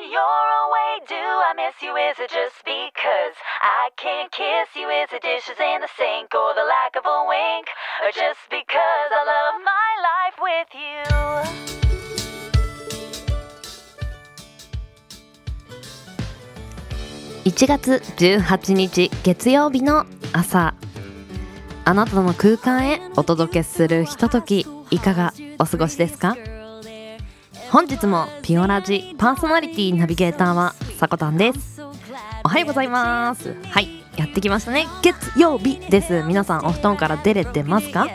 when you're away, do I miss you? Is it just because I can't kiss you? Is it dishes in the sink or the lack of a wink? Or just because I love my life with you. 1月18日月曜日の朝、あなたの空間へお届けするひととき、いかがお過ごしですか？本日もピオラジパーソナリティナビゲーターはさこたんです。おはようございます。はい、やってきましたね、月曜日です。皆さんお布団から出れてますか？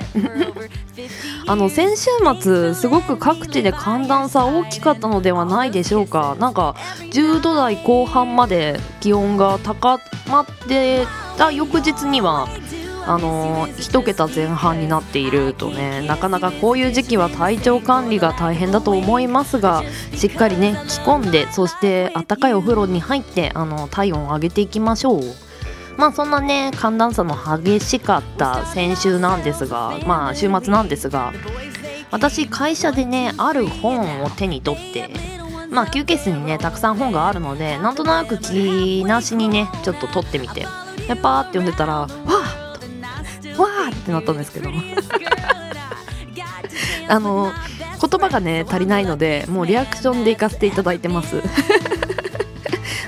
先週末すごく各地で寒暖差大きかったのではないでしょうか。なんか10度台後半まで気温が高まってた翌日には1桁前半になっているとね、なかなかこういう時期は体調管理が大変だと思いますが、しっかりね着込んで、そして温かいお風呂に入って体温を上げていきましょう。まあそんなね寒暖差の激しかった先週なんですが、まあ週末なんですが、私会社でねある本を手に取って、まあ休憩室にねたくさん本があるので、なんとなく気なしにねちょっと取ってみて、パーって読んでたらわーってなったんですけど言葉がね足りないので、もうリアクションでいかせていただいてます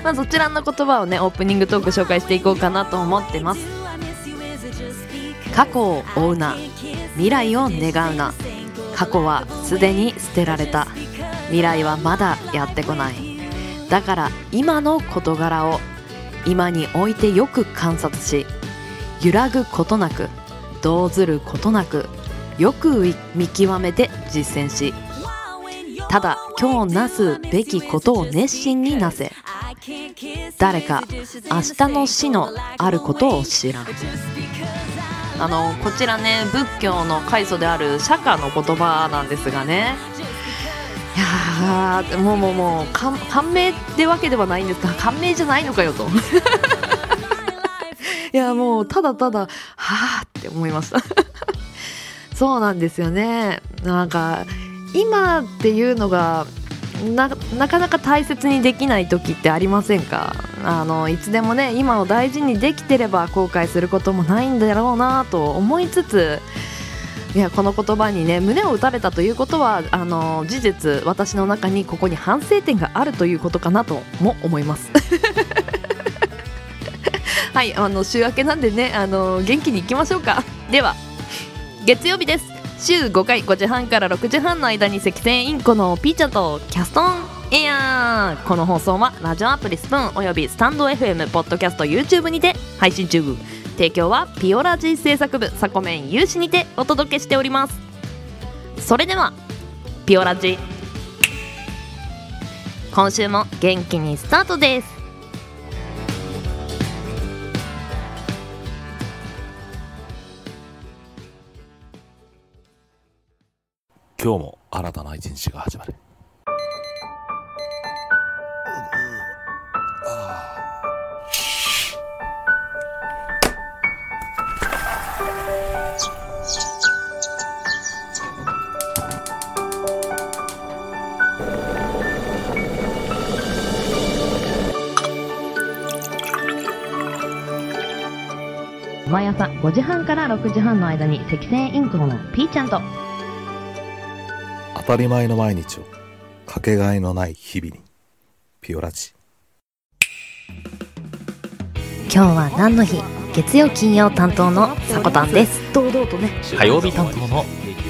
まあそちらの言葉をねオープニングトーク紹介していこうかなと思ってます。過去を追うな、未来を願うな、過去はすでに捨てられた、未来はまだやってこない、だから今の事柄を今においてよく観察し、揺らぐことなく、動ずることなく、よく見極めて実践し、ただ今日なすべきことを熱心になせ。誰か明日の死のあることを知らん。こちらね仏教の開祖である釈迦の言葉なんですがね、いやもう感銘ってわけではないんですが、感銘じゃないのかよといやもうただただはぁって思いましたそうなんですよね。なんか今っていうのが なかなか大切にできない時ってありませんか？いつでもね今を大事にできてれば後悔することもないんだろうなと思いつつ、いやこの言葉にね胸を打たれたということは事実私の中にここに反省点があるということかなとも思いますはい、週明けなんでね元気にいきましょうか。では月曜日です。週5回5時半から6時半の間に赤線インコのピーちゃんとキャストオンエアー。この放送はラジオアプリスプーンおよびスタンド FM ポッドキャスト YouTube にて配信中。提供はピオラジ制作部サコメン有志にてお届けしております。それではピオラジ今週も元気にスタートです。今日も新たな一日が始まる。毎朝5時半から6時半の間に赤線インコのピーちゃんと当たり前の毎日をかけがえのない日々に。ピオラジ今日は何の日？月曜金曜担当のさこたんです。堂々とね。火曜日担当の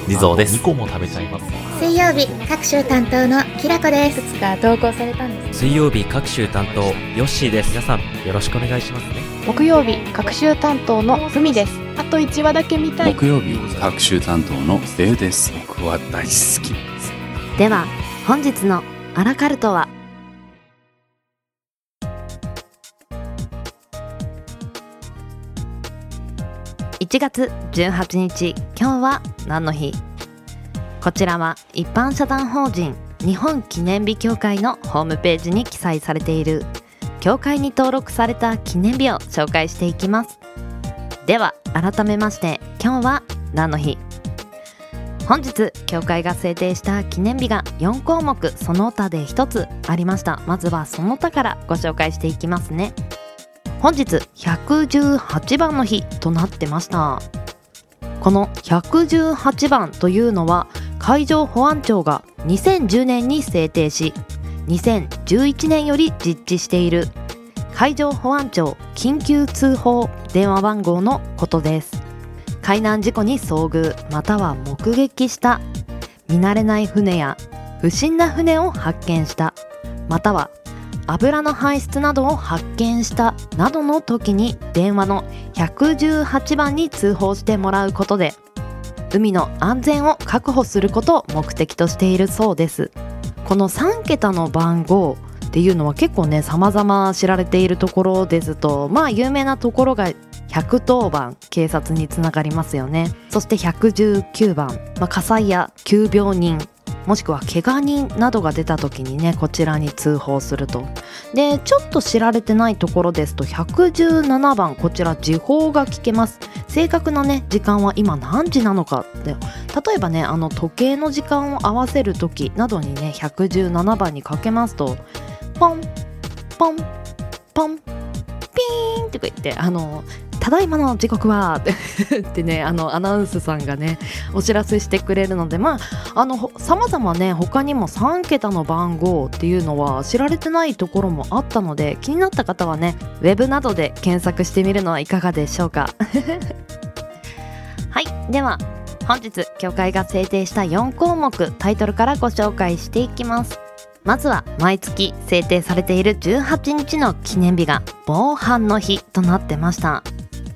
リゾーです。2個も食べちゃいます。水曜日各週担当のきらこです。いつか投稿されたんです。水曜日各週担当ヨッシーです。皆さんよろしくお願いしますね。木曜日各週担当のふみです。あと1話だけ見たい。木曜日各週担当のデウです。僕は大好きです。では本日のアラカルトは、1月18日今日は何の日？こちらは一般社団法人日本記念日協会のホームページに記載されている協会に登録された記念日を紹介していきます。では改めまして今日は何の日？本日協会が制定した記念日が4項目その他で1つありました。まずはその他からご紹介していきますね。本日118番の日となってました。この118番というのは海上保安庁が2010年に制定し、2011年より実施している海上保安庁緊急通報電話番号のことです。海難事故に遭遇または目撃した、見慣れない船や不審な船を発見した、または油の排出などを発見したなどの時に電話の118番に通報してもらうことで海の安全を確保することを目的としているそうです。この3桁の番号っていうのは結構ね、様々知られているところですと、有名なところが110番、警察につながりますよね。そして119番、火災や急病人もしくは怪我人などが出た時にね、こちらに通報すると。で、ちょっと知られてないところですと117番、こちら時報が聞けます。正確なね、時間は今何時なのかって、例えばね、時計の時間を合わせる時などにね、117番にかけますとポンポンポンピーンって言って、ただいまの時刻はってね、アナウンスさんがねお知らせしてくれるので、様々ね、他にも3桁の番号っていうのは知られてないところもあったので、気になった方はね、ウェブなどで検索してみるのはいかがでしょうかはい、では本日協会が制定した4項目、タイトルからご紹介していきます。まずは毎月制定されている18日の記念日が防犯の日となってました。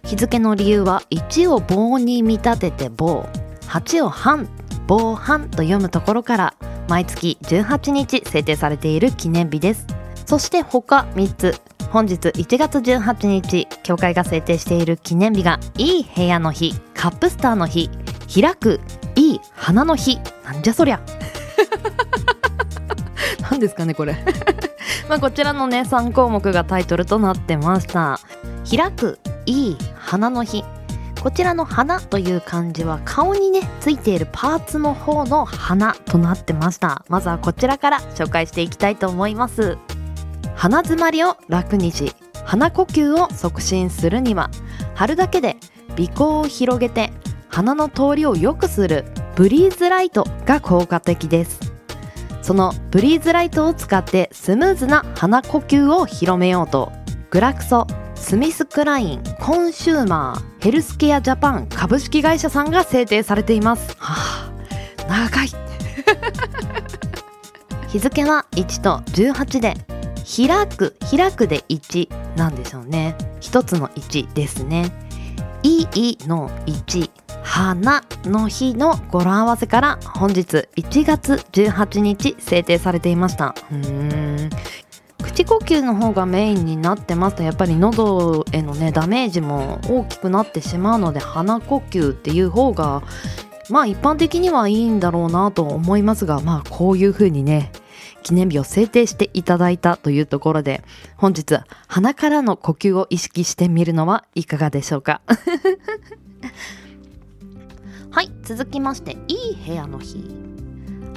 日付の理由は1を棒に見立てて棒、8を半、防犯と読むところから毎月18日制定されている記念日です。そして他3つ、本日1月18日協会が制定している記念日がいい部屋の日、カップスターの日、開くいい花の日、なんじゃそりゃなんですかねこれこちらのね3項目がタイトルとなってました。開くいい花の日、こちらの花という漢字は顔にねついているパーツの方の花となってました。まずはこちらから紹介していきたいと思います。鼻詰まりを楽にし、鼻呼吸を促進するには春だけで鼻孔を広げて鼻の通りを良くするブリーズライトが効果的です。そのブリーズライトを使ってスムーズな鼻呼吸を広めようと、グラクソスミスクラインコンシューマーヘルスケアジャパン株式会社さんが制定されています。長い日付は1と18で、開くで1なんでしょうね。一つの1ですね。いいの1、花の日の語呂合わせから本日1月18日制定されていました。口呼吸の方がメインになってますと、やっぱり喉へのねダメージも大きくなってしまうので、鼻呼吸っていう方が一般的にはいいんだろうなと思いますが、こういう風にね記念日を制定していただいたというところで、本日鼻からの呼吸を意識してみるのはいかがでしょうかはい、続きまして、いい部屋の日、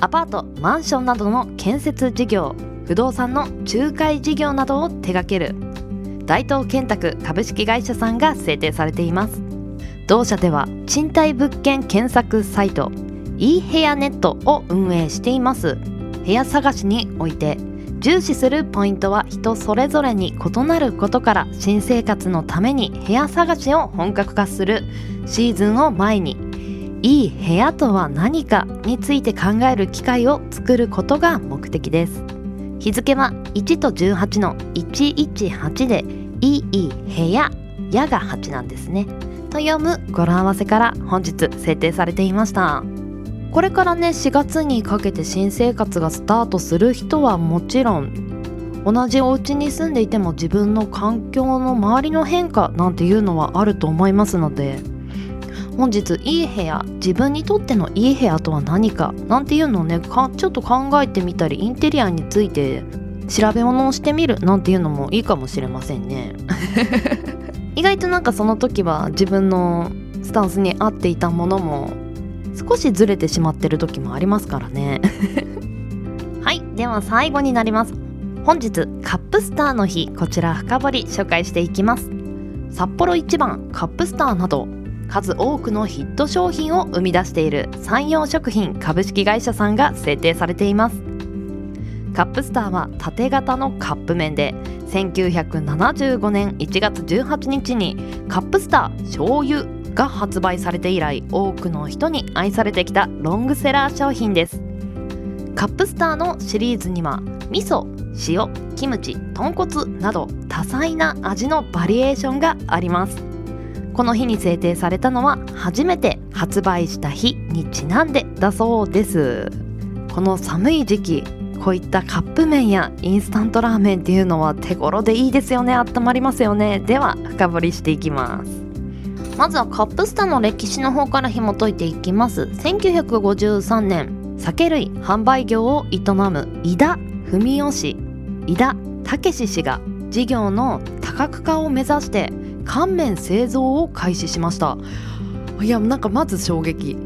アパートマンションなどの建設事業、不動産の仲介事業などを手掛ける大東建託株式会社さんが制定されています。同社では賃貸物件検索サイトいい部屋ネットを運営しています。部屋探しにおいて重視するポイントは人それぞれに異なることから、新生活のために部屋探しを本格化するシーズンを前に、いい部屋とは何かについて考える機会を作ることが目的です。日付は1と18の118で、いい部屋、やが8なんですねと読む語呂合わせから本日制定されていました。これからね4月にかけて新生活がスタートする人はもちろん、同じお家に住んでいても自分の環境の周りの変化なんていうのはあると思いますので、本日いい部屋、自分にとってのいい部屋とは何かなんていうのをね、ちょっと考えてみたり、インテリアについて調べ物をしてみるなんていうのもいいかもしれませんね意外とその時は自分のスタンスに合っていたものも少しずれてしまってる時もありますからねはい、では最後になります。本日カップスターの日、こちら深掘り紹介していきます。札幌一番、カップスターなど数多くのヒット商品を生み出している三洋食品株式会社さんが制定されています。カップスターは縦型のカップ麺で、1975年1月18日にカップスター醤油が発売されて以来、多くの人に愛されてきたロングセラー商品です。カップスターのシリーズには味噌、塩、キムチ、豚骨など多彩な味のバリエーションがあります。この日に制定されたのは、初めて発売した日にちなんでだそうです。この寒い時期、こういったカップ麺やインスタントラーメンっていうのは手頃でいいですよね。温まりますよね。では深掘りしていきます。まずはカップスターの歴史の方から紐解いていきます。1953年、酒類販売業を営む井田文雄氏、井田武氏氏が事業の多角化を目指して乾麺製造を開始しました。いや、なんかまず衝撃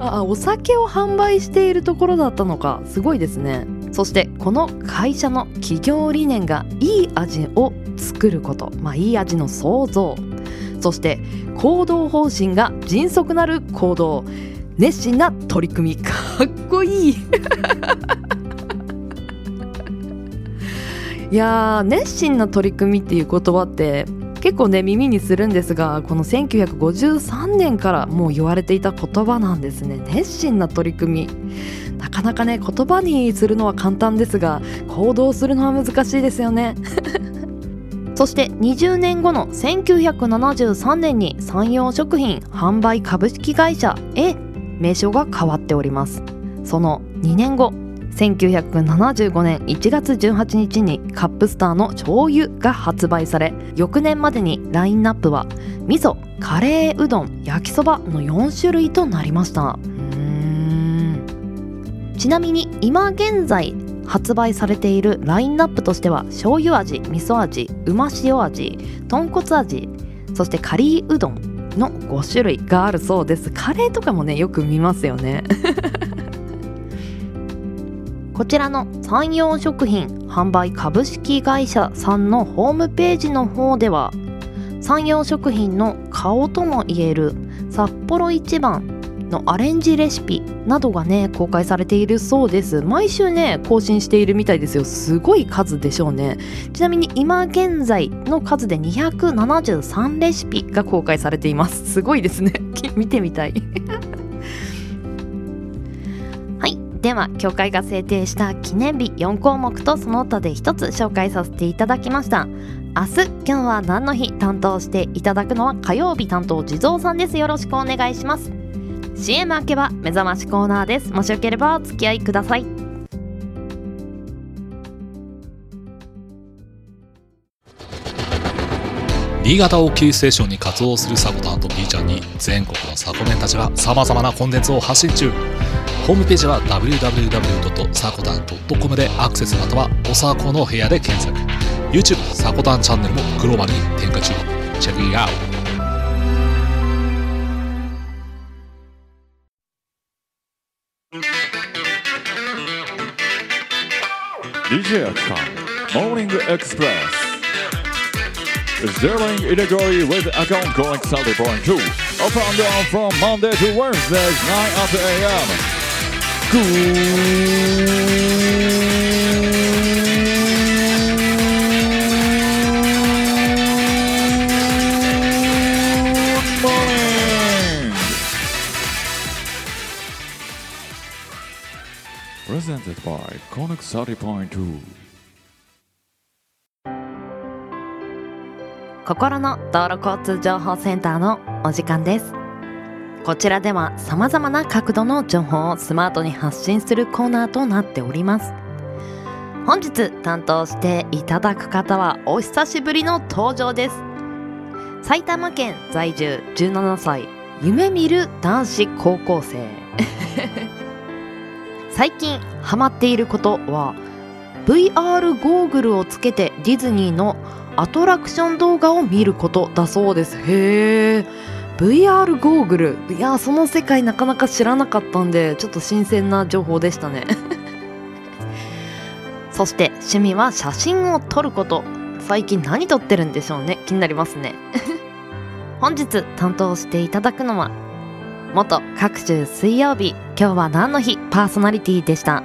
あ、お酒を販売しているところだったのか、すごいですね。そしてこの会社の企業理念が、いい味を作ること、いい味の創造、そして行動方針が迅速なる行動、熱心な取り組み、かっこいいいやー、熱心な取り組みっていう言葉って結構ね、耳にするんですが、この1953年からもう言われていた言葉なんですね。熱心な取り組み、なかなかね、言葉にするのは簡単ですが、行動するのは難しいですよねそして20年後の1973年に三洋食品販売株式会社へ名称が変わっております。その2年後、1975年1月18日にカップスターの醤油が発売され、翌年までにラインナップは味噌、カレーうどん、焼きそばの4種類となりました。ちなみに今現在発売されているラインナップとしては、醤油味、味噌味、うま塩味、豚骨味、そしてカリーうどんの5種類があるそうです。カレーとかもね、よく見ますよねこちらの三洋食品販売株式会社さんのホームページの方では、三洋食品の顔ともいえる札幌一番のアレンジレシピなどがね、公開されているそうです。毎週ね、更新しているみたいですよ。すごい数でしょうね。ちなみに今現在の数で273レシピが公開されています。すごいですね見てみたいはい、では協会が制定した記念日4項目とその他で1つ紹介させていただきました。明日、今日は何の日担当していただくのは火曜日担当地蔵さんです。よろしくお願いします。CM 明けは目覚ましコーナーです。もしよければお付き合いください。新潟をキーステーションに活動するサコタンと B ちゃんに、全国のサコメンたちはさまざまなコンテンツを発信中。ホームページは www.sakotan.com でアクセス、またはおサコの部屋で検索。 YouTube サコタンチャンネルもグローバルに展開中。チェックインアウト。DJ アキさん、モーニングエクスプレス。During Itagori with Akon going 30.2. Up and down from Monday to Wednesdays, 9 after AM. Good morning. Presented by Konik 30.2。 心の道路交通情報センターのお時間です。こちらではさまざまな角度の情報をスマートに発信するコーナーとなっております。本日担当していただく方はお久しぶりの登場です。埼玉県在住17歳夢見る男子高校生最近ハマっていることは、 VR ゴーグルをつけてディズニーのアトラクション動画を見ることだそうです。へー、VR ゴーグル、いやその世界なかなか知らなかったんでちょっと新鮮な情報でしたねそして趣味は写真を撮ること。最近何撮ってるんでしょうね、気になりますね本日担当していただくのは元各週水曜日今日は何の日パーソナリティでした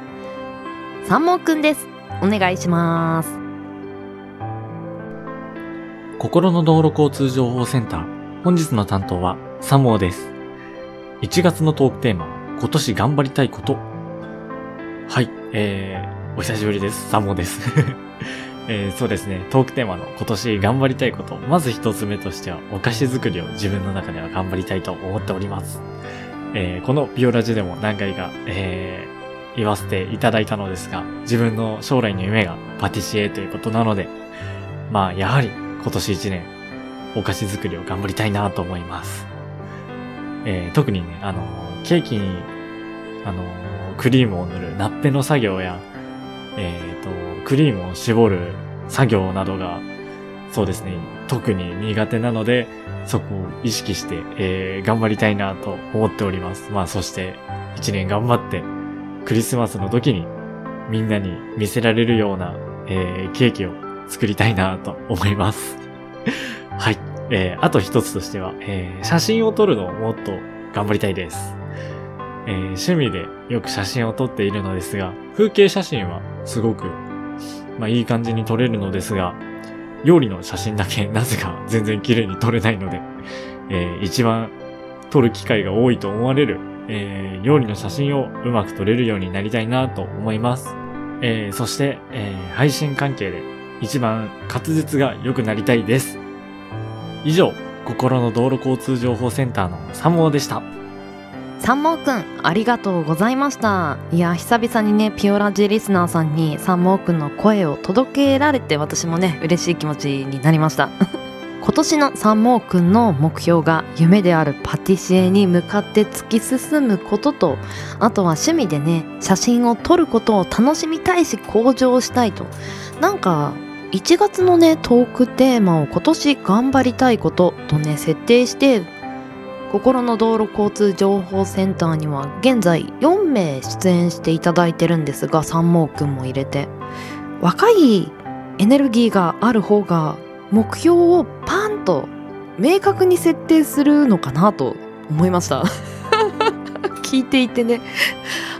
三毛くんです。お願いします。心の道路交通情報センター、本日の担当は三毛です。1月のトークテーマ、今年頑張りたいこと。はい、お久しぶりです、三毛ですそうですね、トークテーマの今年頑張りたいこと、まず一つ目としてはお菓子作りを自分の中では頑張りたいと思っております。このビオラジでも何回か、言わせていただいたのですが、自分の将来の夢がパティシエということなので、まあやはり今年一年お菓子作りを頑張りたいなと思います。特にね、ケーキにクリームを塗るナッペの作業やクリームを絞る作業などが、そうですね、特に苦手なので、そこを意識して、頑張りたいなと思っております。まあそして一年頑張ってクリスマスの時にみんなに見せられるような、ケーキを作りたいなと思います。はい、あと一つとしては、写真を撮るのをもっと頑張りたいです。趣味でよく写真を撮っているのですが、風景写真はすごく、まあいい感じに撮れるのですが、料理の写真だけなぜか全然綺麗に撮れないので、一番撮る機会が多いと思われる、料理の写真をうまく撮れるようになりたいなと思います。そして、配信関係で一番滑舌が良くなりたいです。以上、心の道路交通情報センターの三毛でした。三毛くん、ありがとうございました。いや久々にね、ピオラジリスナーさんに三毛くんの声を届けられて、私もね嬉しい気持ちになりました今年の三毛くんの目標が夢であるパティシエに向かって突き進むことと、あとは趣味でね写真を撮ることを楽しみたいし向上したいと、なんか1月のねトークテーマを今年頑張りたいこととね設定して、心の道路交通情報センターには現在4名出演していただいてるんですが、三毛くんも入れて若いエネルギーがある方が目標をパンと明確に設定するのかなと思いました聞いていてね、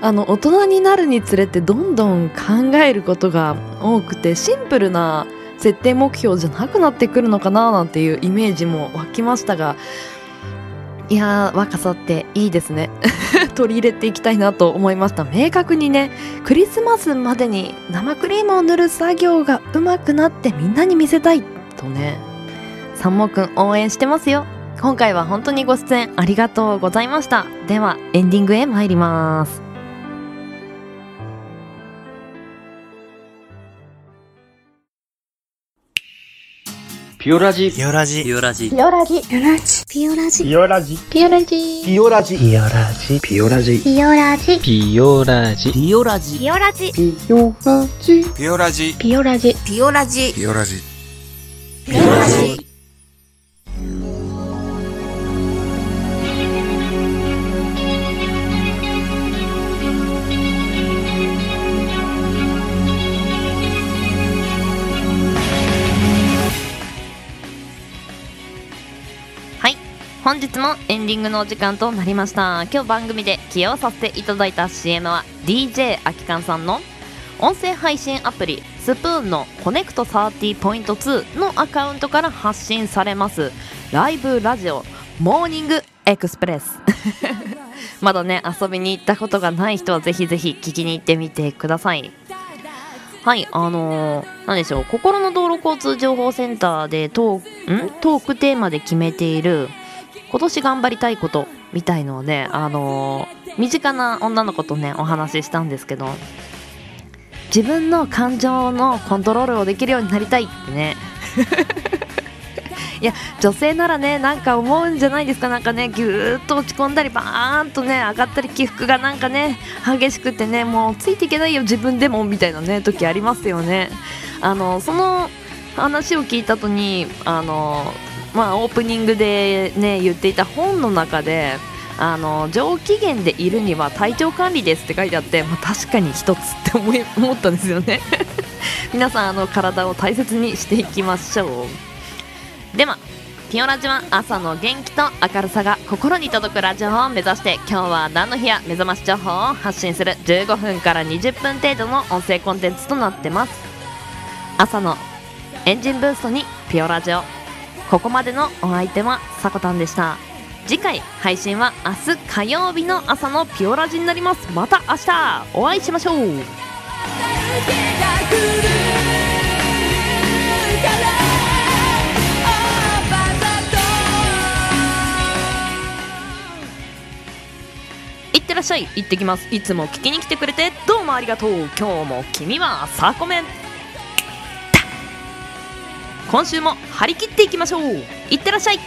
大人になるにつれてどんどん考えることが多くて、シンプルな設定目標じゃなくなってくるのかななんていうイメージも湧きましたが、いや若さっていいですね取り入れていきたいなと思いました。明確にね、クリスマスまでに生クリームを塗る作業が上手くなってみんなに見せたいとね、三毛くん応援してますよ。今回は本当にご出演ありがとうございました。ではエンディングへ参ります。ピオラジピオラジピオラジピオラジピオラジピオラジピオラジピオラジピオラジピオラジピオラジピオラジピオラジピオラジピオラジピオラジピオラジピオラジピオラジピオラジ。本日もエンディングのお時間となりました。今日番組で起用させていただいた CM は DJ あきかんさんの音声配信アプリスプーンのコネクト 30.2 のアカウントから発信されますライブラジオモーニングエクスプレスまだね遊びに行ったことがない人はぜひぜひ聞きに行ってみてください。はい、何でしょう、心の道路交通情報センターでトークテーマで決めている今年頑張りたいことみたいのをね、身近な女の子とねお話ししたんですけど、自分の感情のコントロールをできるようになりたいってねいや女性ならねなんか思うんじゃないですか。なんかねぎゅーっと落ち込んだりバーンとね上がったり起伏がなんかね激しくてね、もうついていけないよ自分でもみたいなね時ありますよね。その話を聞いた後にまあ、オープニングで、ね、言っていた本の中で上機嫌でいるには体調管理ですって書いてあって、まあ、確かに一つって思ったんですよね皆さん体を大切にしていきましょう。ではピオラジは朝の元気と明るさが心に届くラジオを目指して、今日は何の日や目覚まし情報を発信する15分から20分程度の音声コンテンツとなってます。朝のエンジンブーストにピオラジオ、ここまでのお相手はさこたんでした。次回配信は明日火曜日の朝のピオラジになります。また明日お会いしましょう。いらっしゃい、行ってきます。いつも聞きに来てくれてどうもありがとう。今日も君はさこめん。今週も張り切っていきましょう。いってらっしゃい。